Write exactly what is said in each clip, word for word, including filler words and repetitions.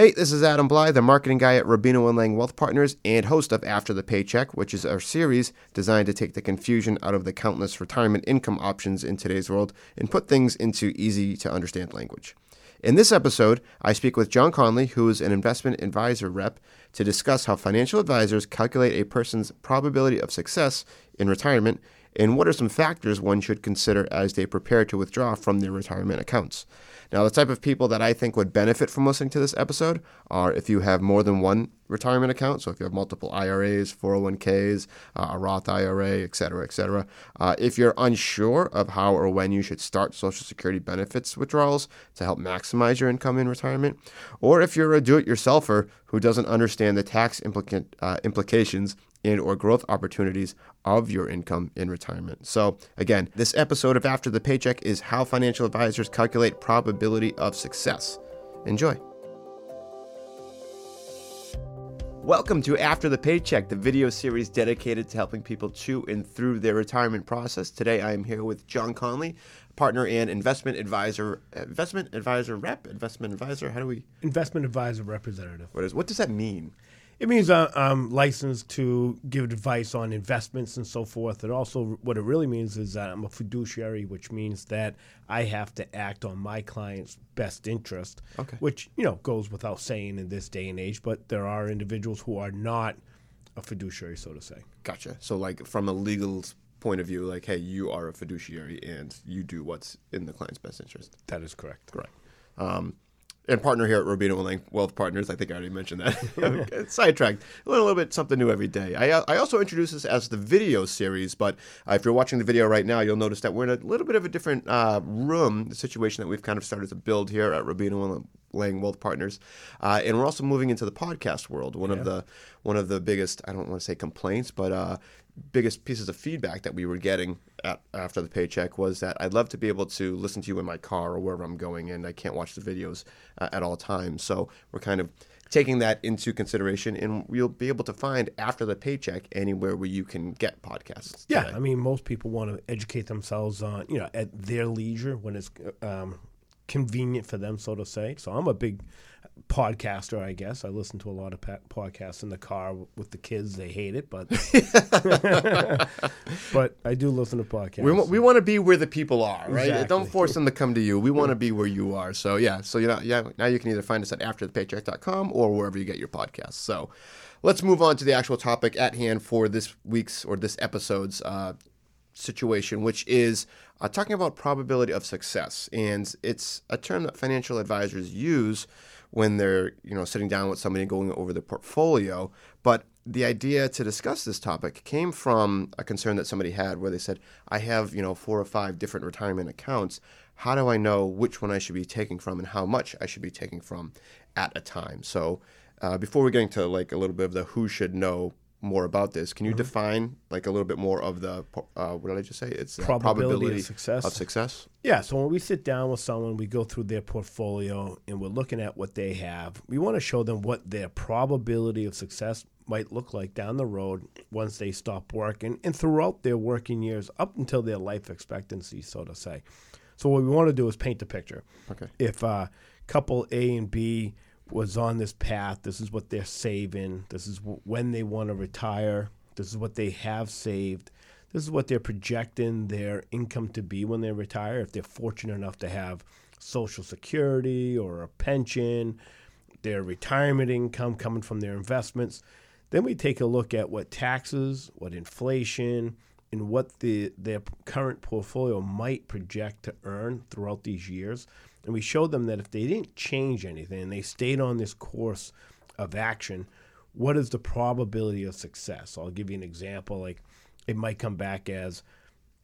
Hey, this is Adam Bly, the marketing guy at Rubino and Liang Wealth Partners and host of After the Paycheck, which is our series designed to take the confusion out of the countless retirement income options in today's world and put things into easy-to-understand language. In this episode, I speak with John Connolly, who is an investment advisor rep, to discuss how financial advisors calculate a person's probability of success in retirement and what are some factors one should consider as they prepare to withdraw from their retirement accounts. Now, the type of people that I think would benefit from listening to this episode are if you have more than one retirement account, so if you have multiple I R As, four oh one Ks, uh, a Roth I R A, et cetera, et cetera. Uh, if you're unsure of how or when you should start Social Security benefits withdrawals to help maximize your income in retirement, or if you're a do-it-yourselfer who doesn't understand the tax implica- uh, implications and or growth opportunities of your income in retirement. So again, this episode of After the Paycheck is how financial advisors calculate probability of success. Enjoy. Welcome to After the Paycheck, the video series dedicated to helping people to and through their retirement process. Today, I am here with John Connolly, partner and investment advisor, investment advisor rep, investment advisor. How do we? Investment advisor representative. What is? What does that mean? It means I'm licensed to give advice on investments and so forth. And also what it really means is that I'm a fiduciary, which means that I have to act on my client's best interest, okay. which, you know, goes without saying in this day and age. But there are individuals who are not a fiduciary, so to say. Gotcha. So like from a legal point of view, like, hey, you are a fiduciary and you do what's in the client's best interest. That is correct. Correct. Um, And partner here at Rubino and Liang Wealth Partners. I think I already mentioned that. Sidetracked. A little, little bit something new every day. I I also introduce this as the video series, but uh, if you're watching the video right now, you'll notice that we're in a little bit of a different uh, room, the situation that we've kind of started to build here at Rubino and Liang Wealth Partners. Uh, and we're also moving into the podcast world. One yeah. of the one of the biggest, I don't want to say complaints, but uh, biggest pieces of feedback that we were getting at, after the paycheck was that I'd love to be able to listen to you in my car or wherever I'm going, and I can't watch the videos uh, at all times. So we're kind of taking that into consideration, and you'll be able to find After the Paycheck anywhere where you can get podcasts. Yeah, today. I mean, most people want to educate themselves on, you know, at their leisure when it's um, convenient for them, so to say. So I'm a big podcaster, I guess. I listen to a lot of pa- podcasts in the car with the kids. They hate it, but but I do listen to podcasts. We, we want to be where the people are, right? Exactly. Don't force them to come to you. We want to be where you are. So yeah, so you know, yeah. Now you can either find us at after the paycheck dot com or wherever you get your podcasts. So let's move on to the actual topic at hand for this week's or this episode's uh, situation, which is uh, talking about probability of success, and it's a term that financial advisors use when they're, you know, sitting down with somebody and going over the portfolio. But the idea to discuss this topic came from a concern that somebody had where they said, I have, you know, four or five different retirement accounts. How do I know which one I should be taking from and how much I should be taking from at a time? So uh, before we get into like a little bit of the who should know more about this, can you mm-hmm. define like a little bit more of the, uh, what did I just say? It's probability, probability of, success. of success. Yeah. So when we sit down with someone, we go through their portfolio and we're looking at what they have. We want to show them what their probability of success might look like down the road once they stop working and throughout their working years up until their life expectancy, so to say. So what we want to do is paint the picture. Okay. If uh, couple A and B was on this path, this is what they're saving, this is w- when they want to retire, this is what they have saved, this is what they're projecting their income to be when they retire, if they're fortunate enough to have Social Security or a pension, their retirement income coming from their investments. Then we take a look at what taxes, what inflation, and what the their current portfolio might project to earn throughout these years. And we showed them that if they didn't change anything and they stayed on this course of action, what is the probability of success? I'll give you an example. Like it might come back as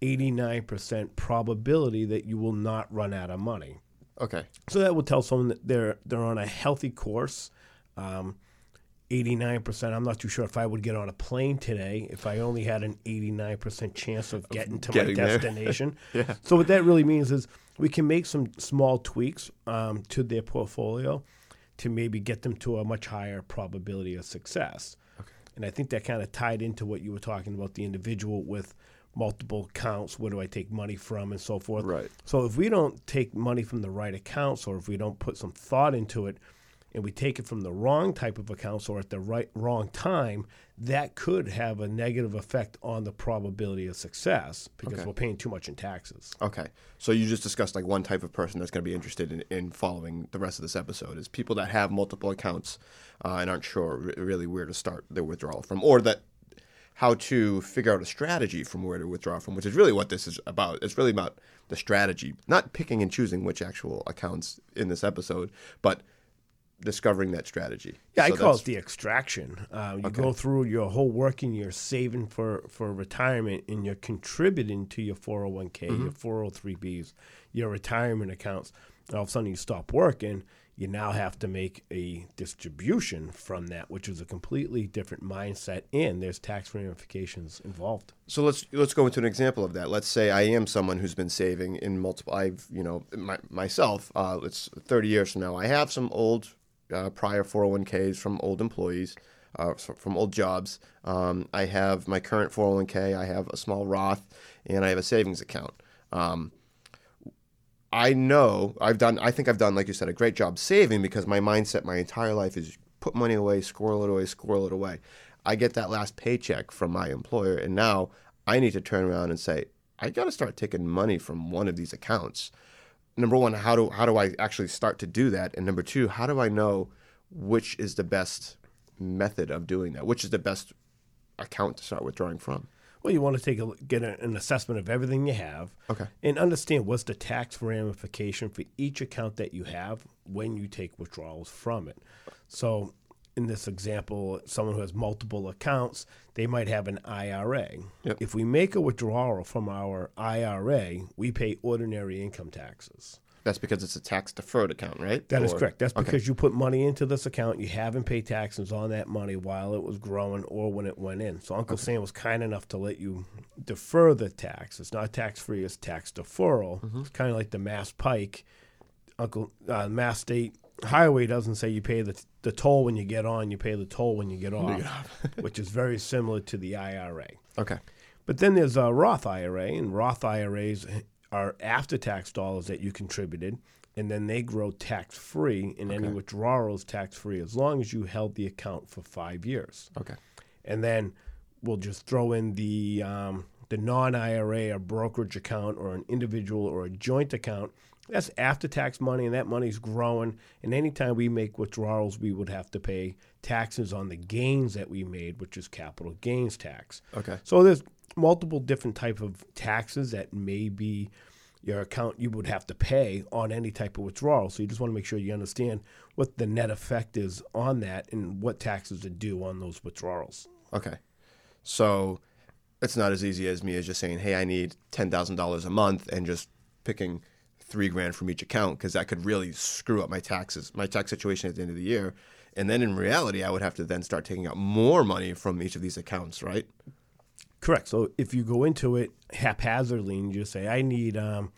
eighty-nine percent probability that you will not run out of money. Okay. So that will tell someone that they're they're on a healthy course. Um, eighty-nine percent. I'm not too sure if I would get on a plane today if I only had an eighty-nine percent chance of getting to getting my destination. yeah. So what that really means is we can make some small tweaks um, to their portfolio to maybe get them to a much higher probability of success. Okay. And I think that kind of tied into what you were talking about, the individual with multiple accounts, where do I take money from and so forth. Right. So if we don't take money from the right accounts or if we don't put some thought into it, and we take it from the wrong type of accounts or at the right wrong time, that could have a negative effect on the probability of success because okay. we're paying too much in taxes. Okay. So you just discussed like one type of person that's going to be interested in, in following the rest of this episode is people that have multiple accounts uh, and aren't sure r- really where to start their withdrawal from, or that how to figure out a strategy from where to withdraw from, which is really what this is about. It's really about the strategy, not picking and choosing which actual accounts in this episode, but discovering that strategy. Yeah, so I call it the extraction. Uh, you okay. go through your whole working year saving for, for retirement, and you're contributing to your four oh one k, mm-hmm. your four oh three b's, your retirement accounts. All of a sudden you stop working. You now have to make a distribution from that, which is a completely different mindset, and there's tax ramifications involved. So let's let's go into an example of that. Let's say I am someone who's been saving in multiple. I've you know my, myself. Uh, it's thirty years from now. I have some old uh, prior four oh one k's from old employees, uh, from old jobs. Um, I have my current four oh one k. I have a small Roth, and I have a savings account. Um, I know I've done, I think I've done, like you said, a great job saving because my mindset my entire life is put money away, squirrel it away, squirrel it away. I get that last paycheck from my employer, and now I need to turn around and say, I got to start taking money from one of these accounts. Number one, how do how do I actually start to do that? And number two, how do I know which is the best method of doing that? Which is the best account to start withdrawing from? Well, you want to take a, get a, an assessment of everything you have, okay, and understand what's the tax ramification for each account that you have when you take withdrawals from it. So in this example, someone who has multiple accounts, they might have an I R A. Yep. If we make a withdrawal from our I R A, we pay ordinary income taxes. That's because it's a tax-deferred account, right? That or, is correct. That's because okay. you put money into this account. You haven't paid taxes on that money while it was growing or when it went in. So Uncle okay. Sam was kind enough to let you defer the tax. It's not tax-free. It's tax deferral. Mm-hmm. It's kind of like the Mass Pike. Uncle uh, Mass State Highway doesn't say you pay the, the toll when you get on. You pay the toll when you get off, yeah. which is very similar to the I R A. Okay. But then there's a Roth I R A, and Roth I R As are after-tax dollars that you contributed, and then they grow tax-free, and okay. any withdrawal is tax-free as long as you held the account for five years. Okay. And then we'll just throw in the um, the non-I R A, a brokerage account, or an individual or a joint account. That's after-tax money, and that money's growing, and anytime we make withdrawals, we would have to pay taxes on the gains that we made, which is capital gains tax. Okay. So there's multiple different type of taxes that may be your account you would have to pay on any type of withdrawal. So you just want to make sure you understand what the net effect is on that and what taxes are due on those withdrawals. Okay. So it's not as easy as me as just saying, hey, I need ten thousand dollars a month and just picking three grand from each account, because that could really screw up my taxes, my tax situation at the end of the year. And then in reality, I would have to then start taking out more money from each of these accounts, right? Correct. So if you go into it haphazardly and you just say, I need um,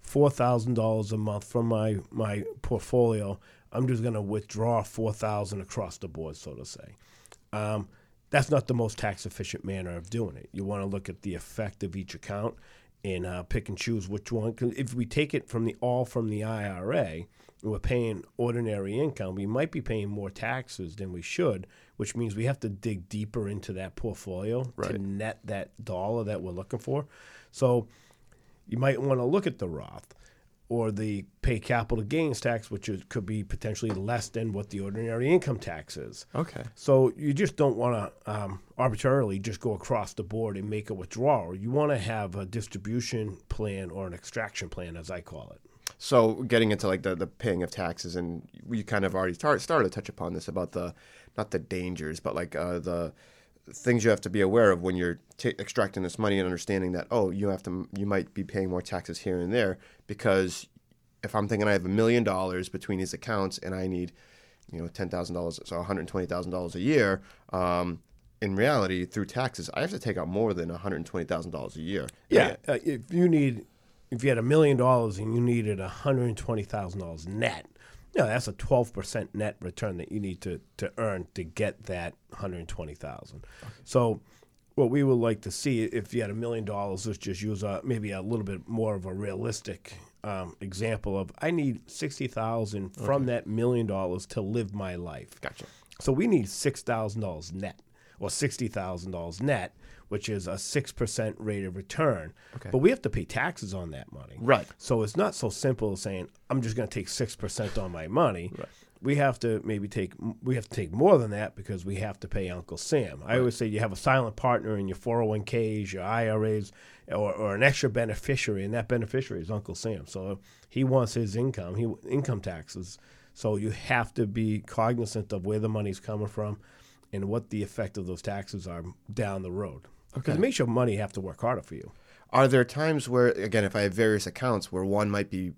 four thousand dollars a month from my, my portfolio, I'm just going to withdraw four thousand dollars across the board, so to say. Um, that's not the most tax-efficient manner of doing it. You want to look at the effect of each account and uh, pick and choose which one. 'Cause if we take it from the all from the I R A and we're paying ordinary income, we might be paying more taxes than we should, which means we have to dig deeper into that portfolio right. to net that dollar that we're looking for. So you might want to look at the Roth or the pay capital gains tax, which is, could be potentially less than what the ordinary income tax is. Okay. So you just don't want to um, arbitrarily just go across the board and make a withdrawal. You want to have a distribution plan or an extraction plan, as I call it. So getting into like the, the paying of taxes, and you kind of already tar- started to touch upon this about the not the dangers, but like uh, the things you have to be aware of when you're t- extracting this money and understanding that, oh, you have to, you might be paying more taxes here and there, because if I'm thinking I have a million dollars between these accounts and I need, you know, ten thousand dollars, so one hundred twenty thousand dollars a year, um, in reality, through taxes, I have to take out more than one hundred twenty thousand dollars a year. Yeah, I, uh, if you need, if you had a million dollars and you needed one hundred twenty thousand dollars net, no, that's a twelve percent net return that you need to, to earn to get that one hundred twenty thousand dollars. So what we would like to see, if you had a million dollars, let's just use a, maybe a little bit more of a realistic um, example of I need sixty thousand dollars from okay. that million dollars to live my life. Gotcha. So we need six thousand dollars net or sixty thousand dollars net, which is a six percent rate of return. Okay. But we have to pay taxes on that money. Right. So it's not so simple as saying, I'm just going to take six percent on my money. Right. We have to maybe take we have to take more than that because we have to pay Uncle Sam. I right. always say you have a silent partner in your four oh one k's, your I R As, or, or an extra beneficiary, and that beneficiary is Uncle Sam. So he wants his income, he income taxes. So you have to be cognizant of where the money's coming from and what the effect of those taxes are down the road. Okay. Because it makes your money have to work harder for you. Are there times where, again, if I have various accounts where one might be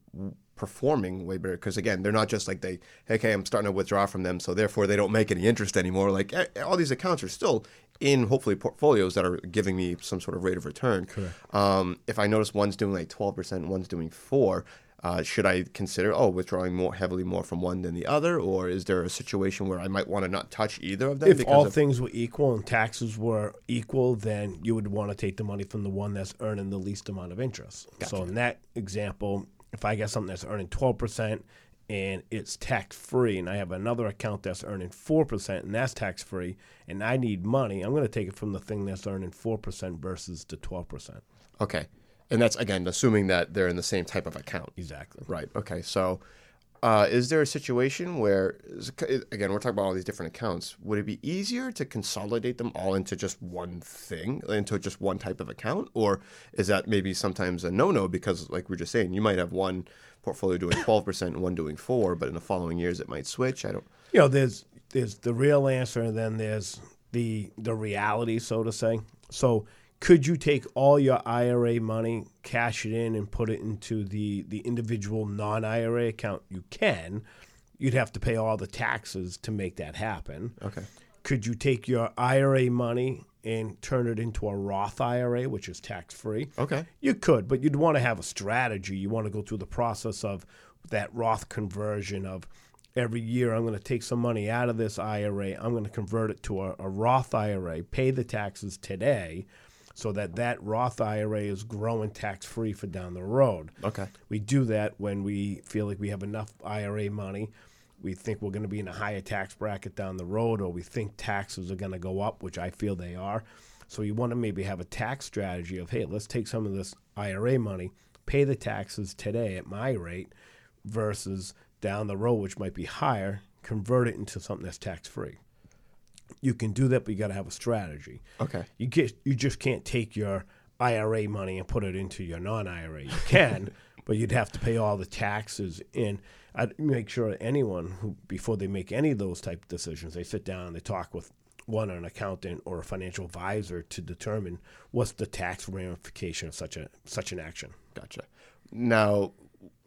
performing way better, because again, they're not just like they, okay, I'm starting to withdraw from them, so therefore they don't make any interest anymore. Like all these accounts are still in hopefully portfolios that are giving me some sort of rate of return. Correct. Um, if I notice one's doing like twelve percent, one's doing four, uh, should I consider oh withdrawing more heavily more from one than the other, or is there a situation where I might want to not touch either of them? If all of- things were equal and taxes were equal, then you would want to take the money from the one that's earning the least amount of interest. Gotcha. So in that example, if I get something that's earning twelve percent and it's tax-free, and I have another account that's earning four percent and that's tax-free, and I need money, I'm going to take it from the thing that's earning four percent versus the twelve percent. Okay. And that's, again, assuming that they're in the same type of account. Exactly. Right. Okay. So uh, is there a situation where, again, we're talking about all these different accounts. Would it be easier to consolidate them all into just one thing, into just one type of account? Or is that maybe sometimes a no-no because, like we were just saying, you might have one portfolio doing twelve percent and one doing four, but in the following years it might switch? I don't. You know, there's there's the real answer, and then there's the the reality, so to say. So could you take all your I R A money, cash it in, and put it into the, the individual non-I R A account? You can. You'd have to pay all the taxes to make that happen. Okay. Could you take your I R A money and turn it into a Roth I R A, which is tax-free? Okay. You could, but you'd want to have a strategy. You want to go through the process of that Roth conversion of every year I'm going to take some money out of this I R A. I'm going to convert it to a, a Roth I R A, pay the taxes today, so that that Roth I R A is growing tax-free for down the road. Okay. We do that when we feel like we have enough I R A money. We think we're going to be in a higher tax bracket down the road, or we think taxes are going to go up, which I feel they are. So you want to maybe have a tax strategy of, hey, let's take some of this I R A money, pay the taxes today at my rate versus down the road, which might be higher, convert it into something that's tax-free. You can do that, but you got to have a strategy. Okay. You get, you just can't take your I R A money and put it into your non-I R A. You can, but you'd have to pay all the taxes. And I'd make sure anyone who, before they make any of those type of decisions, they sit down and they talk with one, an accountant or a financial advisor, to determine what's the tax ramification of such a such an action. Gotcha. Now,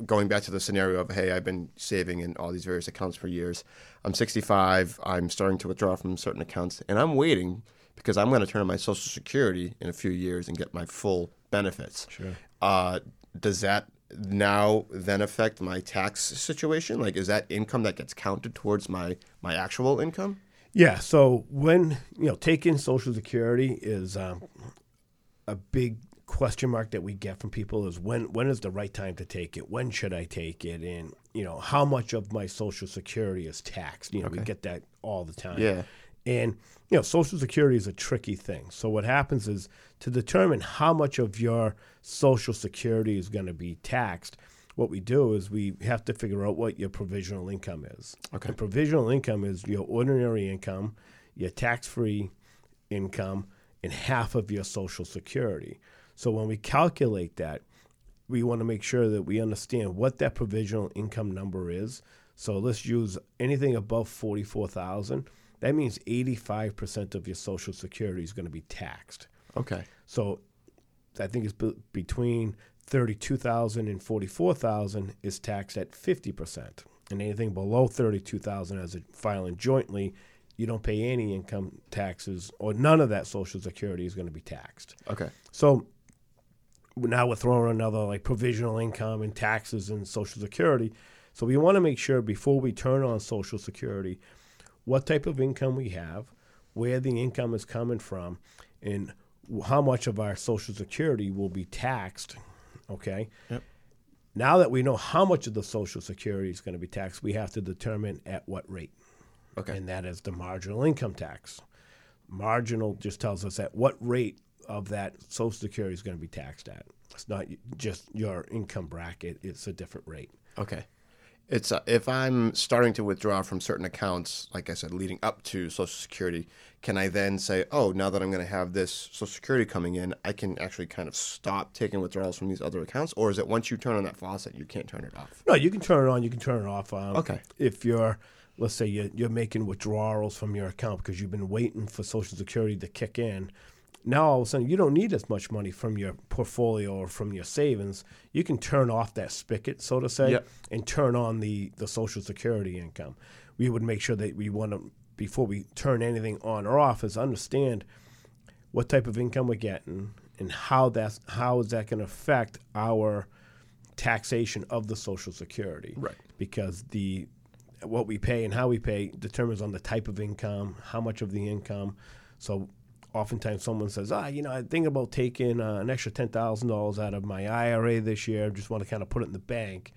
going back to the scenario of, hey, I've been saving in all these various accounts for years. I'm sixty-five. I'm starting to withdraw from certain accounts, and I'm waiting because I'm going to turn on my Social Security in a few years and get my full benefits. Sure. Uh, does that now then affect my tax situation? Like, is that income that gets counted towards my, my actual income? Yeah. So when, you know, taking Social Security is um, a big question mark that we get from people is when when is the right time to take it? When should I take it? And, you know, how much of my Social Security is taxed? You know, okay. we get that all the time. Yeah. And, you know, Social Security is a tricky thing. So what happens is, to determine how much of your Social Security is going to be taxed, what we do is we have to figure out what your provisional income is. Okay. The provisional income is your ordinary income, your tax-free income, and half of your Social Security. So when we calculate that, we want to make sure that we understand what that provisional income number is. So let's use anything above forty-four thousand dollars. That means eighty-five percent of your Social Security is going to be taxed. Okay. So I think it's b- between thirty-two thousand dollars and forty-four thousand dollars is taxed at fifty percent. And anything below thirty-two thousand dollars as a filing jointly, you don't pay any income taxes, or none of that Social Security is going to be taxed. Okay. So now we're throwing another like provisional income and taxes and Social Security. So we want to make sure before we turn on Social Security, what type of income we have, where the income is coming from, and how much of our Social Security will be taxed. Okay. Yep. Now that we know how much of the Social Security is going to be taxed, we have to determine at what rate. Okay. And that is the marginal income tax. Marginal just tells us at what rate of that Social Security is going to be taxed at. It's not just your income bracket. It's a different rate. Okay. It's uh, if I'm starting to withdraw from certain accounts, like I said, leading up to Social Security, can I then say, oh, now that I'm going to have this Social Security coming in, I can actually kind of stop taking withdrawals from these other accounts? Or is it once you turn on that faucet, you can't turn it off? No, you can turn it on. You can turn it off. Um, okay. If you're, let's say you're, you're making withdrawals from your account because you've been waiting for Social Security to kick in. Now, all of a sudden, you don't need as much money from your portfolio or from your savings. You can turn off that spigot, so to say, yep. and turn on the, the Social Security income. We would make sure that we want to, before we turn anything on or off, is understand what type of income we're getting and how that's, how is that going to affect our taxation of the Social Security. Right. Because the what we pay and how we pay determines on the type of income, how much of the income. So oftentimes someone says, ah, you know, I think about taking uh, an extra ten thousand dollars out of my I R A this year. I just want to kind of put it in the bank.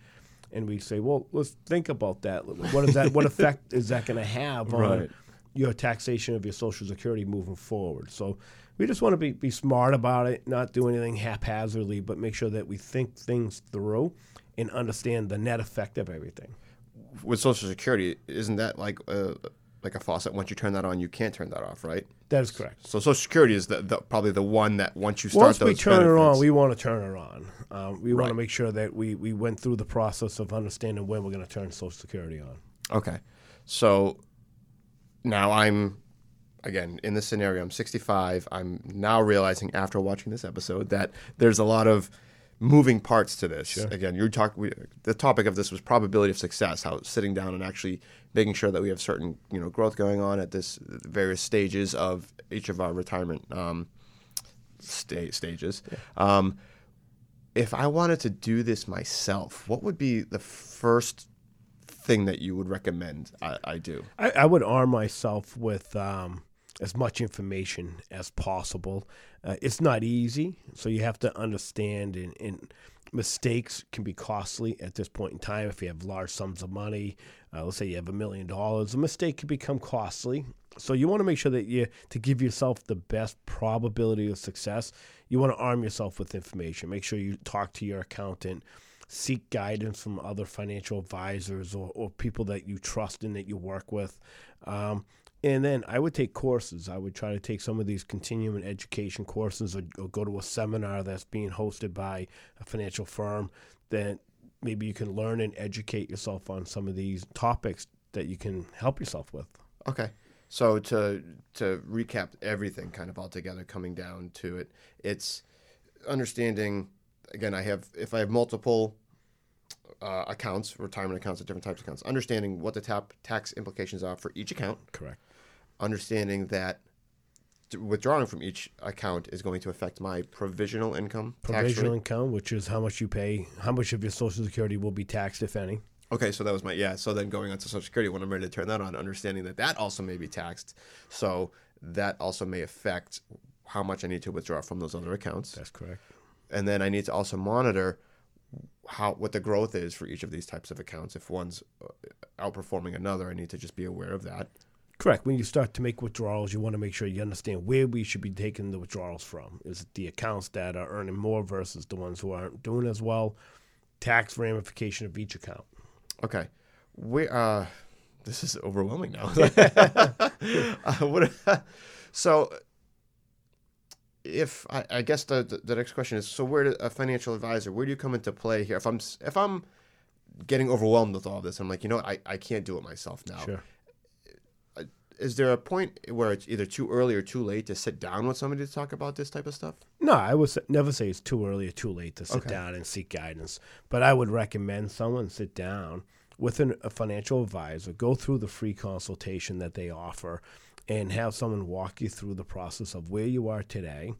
And we say, well, let's think about that. What is that? What effect is that going to have on right. your taxation of your Social Security moving forward? So we just want to be, be smart about it, not do anything haphazardly, but make sure that we think things through and understand the net effect of everything. With Social Security, isn't that like uh like a faucet, once you turn that on, you can't turn that off, right? That is correct. So Social Security is the, the, probably the one that once you start once those Once we turn benefits, it on, we want to turn it on. Um, we right. want to make sure that we, we went through the process of understanding when we're going to turn Social Security on. Okay. So now I'm, again, in this scenario, I'm sixty-five. I'm now realizing after watching this episode that there's a lot of moving parts to this. Sure. Again, you talk. We, the topic of this was probability of success. How sitting down and actually making sure that we have certain, you know, growth going on at this various stages of each of our retirement um, sta- stages. Yeah. Um, if I wanted to do this myself, what would be the first thing that you would recommend I, I do? I, I would arm myself with Um as much information as possible. Uh, it's not easy, so you have to understand, and, and mistakes can be costly at this point in time. If you have large sums of money, uh, let's say you have a million dollars, a mistake can become costly. So you want to make sure that you, to give yourself the best probability of success, you want to arm yourself with information. Make sure you talk to your accountant, seek guidance from other financial advisors or, or people that you trust and that you work with. Um, And then I would take courses. I would try to take some of these continuing education courses or, or go to a seminar that's being hosted by a financial firm that maybe you can learn and educate yourself on some of these topics that you can help yourself with. Okay. So to to recap everything kind of all together, coming down to it, it's understanding, again, I have if I have multiple Uh, accounts, retirement accounts, or different types of accounts, understanding what the tap, tax implications are for each account. Correct. Understanding that d- withdrawing from each account is going to affect my provisional income. Provisional income, which is how much you pay, how much of your Social Security will be taxed, if any. Okay, so that was my, yeah, so then going on to Social Security, when I'm ready to turn that on, understanding that that also may be taxed, so that also may affect how much I need to withdraw from those other accounts. That's correct. And then I need to also monitor how what the growth is for each of these types of accounts. If one's outperforming another, I need to just be aware of that. Correct. When you start to make withdrawals, you want to make sure you understand where we should be taking the withdrawals from. Is it the accounts that are earning more versus the ones who aren't doing as well? Tax ramification of each account. Okay. We, uh, this is overwhelming now. uh, what, so... If I, I guess the, the the next question is, so where do a financial advisor, where do you come into play here? If I'm if I'm getting overwhelmed with all this, I'm like, you know, I, I can't do it myself now. Sure. Is there a point where it's either too early or too late to sit down with somebody to talk about this type of stuff? No, I would never say it's too early or too late to sit okay. down and seek guidance. But I would recommend someone sit down with an, a financial advisor, go through the free consultation that they offer, and have someone walk you through the process of where you are today,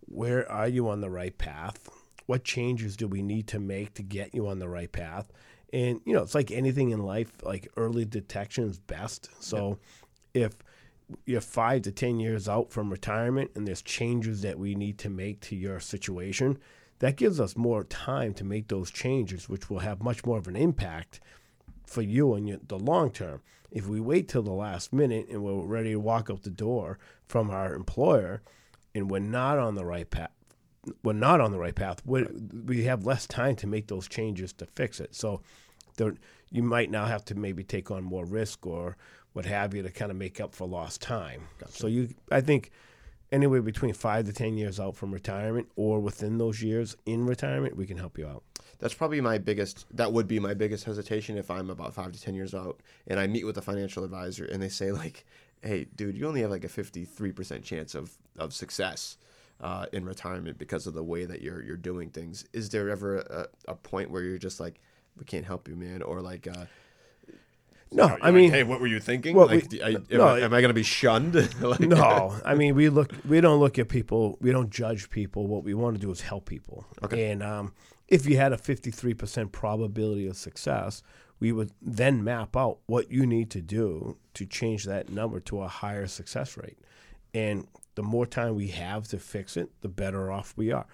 where are you on the right path, what changes do we need to make to get you on the right path. And, you know, it's like anything in life, like early detection is best. So yeah. if you're five to ten years out from retirement and there's changes that we need to make to your situation, that gives us more time to make those changes, which will have much more of an impact for you in the long term. If we wait till the last minute and we're ready to walk out the door from our employer and we're not on the right path, we're not on the right path, we have less time to make those changes to fix it. So there, you might now have to maybe take on more risk or what have you to kind of make up for lost time. Gotcha. So you, I think anywhere between five to ten years out from retirement or within those years in retirement, we can help you out. That's probably my biggest, that would be my biggest hesitation if I'm about five to ten years out and I meet with a financial advisor and they say like, hey, dude, you only have like a fifty-three percent chance of, of success uh, in retirement because of the way that you're you're doing things. Is there ever a, a point where you're just like, we can't help you, man? Or like, uh, no, I like, mean, hey, what were you thinking? Well, like, we, I, am, no, I, am I going to be shunned? Like, no, I mean, we look, we don't look at people, we don't judge people. What we want to do is help people. Okay. And um, if you had a fifty-three percent probability of success, we would then map out what you need to do to change that number to a higher success rate. And the more time we have to fix it, the better off we are.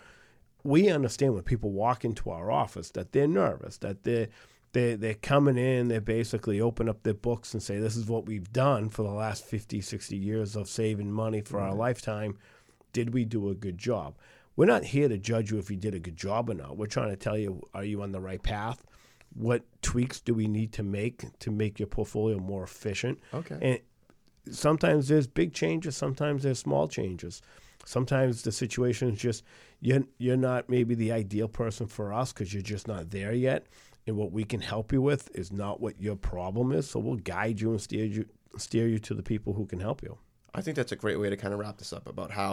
We understand when people walk into our office that they're nervous, that they're They, they're coming in, they basically open up their books and say, this is what we've done for the last fifty, sixty years of saving money for mm-hmm. our lifetime. Did we do a good job? We're not here to judge you if you did a good job or not. We're trying to tell you, are you on the right path? What tweaks do we need to make to make your portfolio more efficient? Okay. And sometimes there's big changes. Sometimes there's small changes. Sometimes the situation is just you're, you're not maybe the ideal person for us because you're just not there yet. And what we can help you with is not what your problem is. So we'll guide you and steer you steer you to the people who can help you. I think that's a great way to kind of wrap this up about how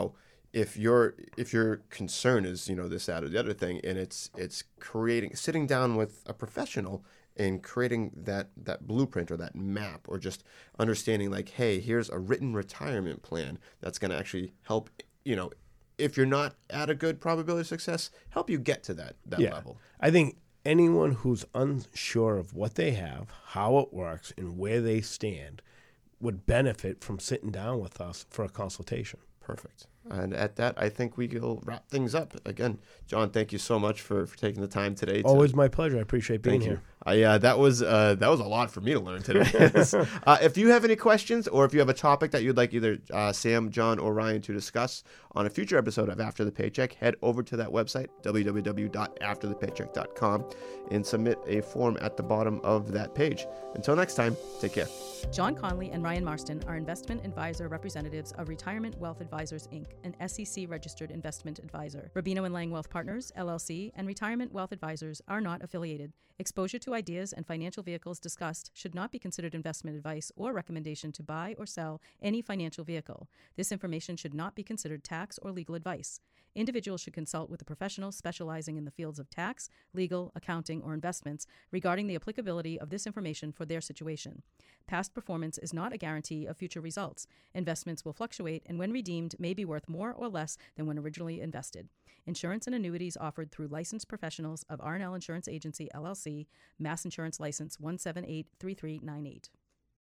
if your if your concern is, you know, this, that, or the other thing, and it's it's creating sitting down with a professional and creating that that blueprint or that map or just understanding like, hey, here's a written retirement plan that's gonna actually help, you know, if you're not at a good probability of success, help you get to that that yeah. level. I think anyone who's unsure of what they have, how it works, and where they stand would benefit from sitting down with us for a consultation. Perfect. And at that, I think we will wrap things up. Again, John, thank you so much for, for taking the time today. To, Always my pleasure. I appreciate being here. I, uh, that was uh, that was a lot for me to learn today. uh, if you have any questions or if you have a topic that you'd like either uh, Sam, John, or Ryan to discuss on a future episode of After the Paycheck, head over to that website, w w w dot after the paycheck dot com, and submit a form at the bottom of that page. Until next time, take care. John Connolly and Ryan Marston are investment advisor representatives of Retirement Wealth Advisors, Incorporated, an S E C-registered investment advisor. Rubino and Liang Wealth Partners, L L C, and Retirement Wealth Advisors are not affiliated. Exposure to ideas and financial vehicles discussed should not be considered investment advice or recommendation to buy or sell any financial vehicle. This information should not be considered tax or legal advice. Individuals should consult with a professional specializing in the fields of tax, legal, accounting, or investments regarding the applicability of this information for their situation. Past performance is not a guarantee of future results. Investments will fluctuate and when redeemed may be worth more or less than when originally invested. Insurance and annuities offered through licensed professionals of R and L Insurance Agency L L C, Mass Insurance License one seven eight three three nine eight.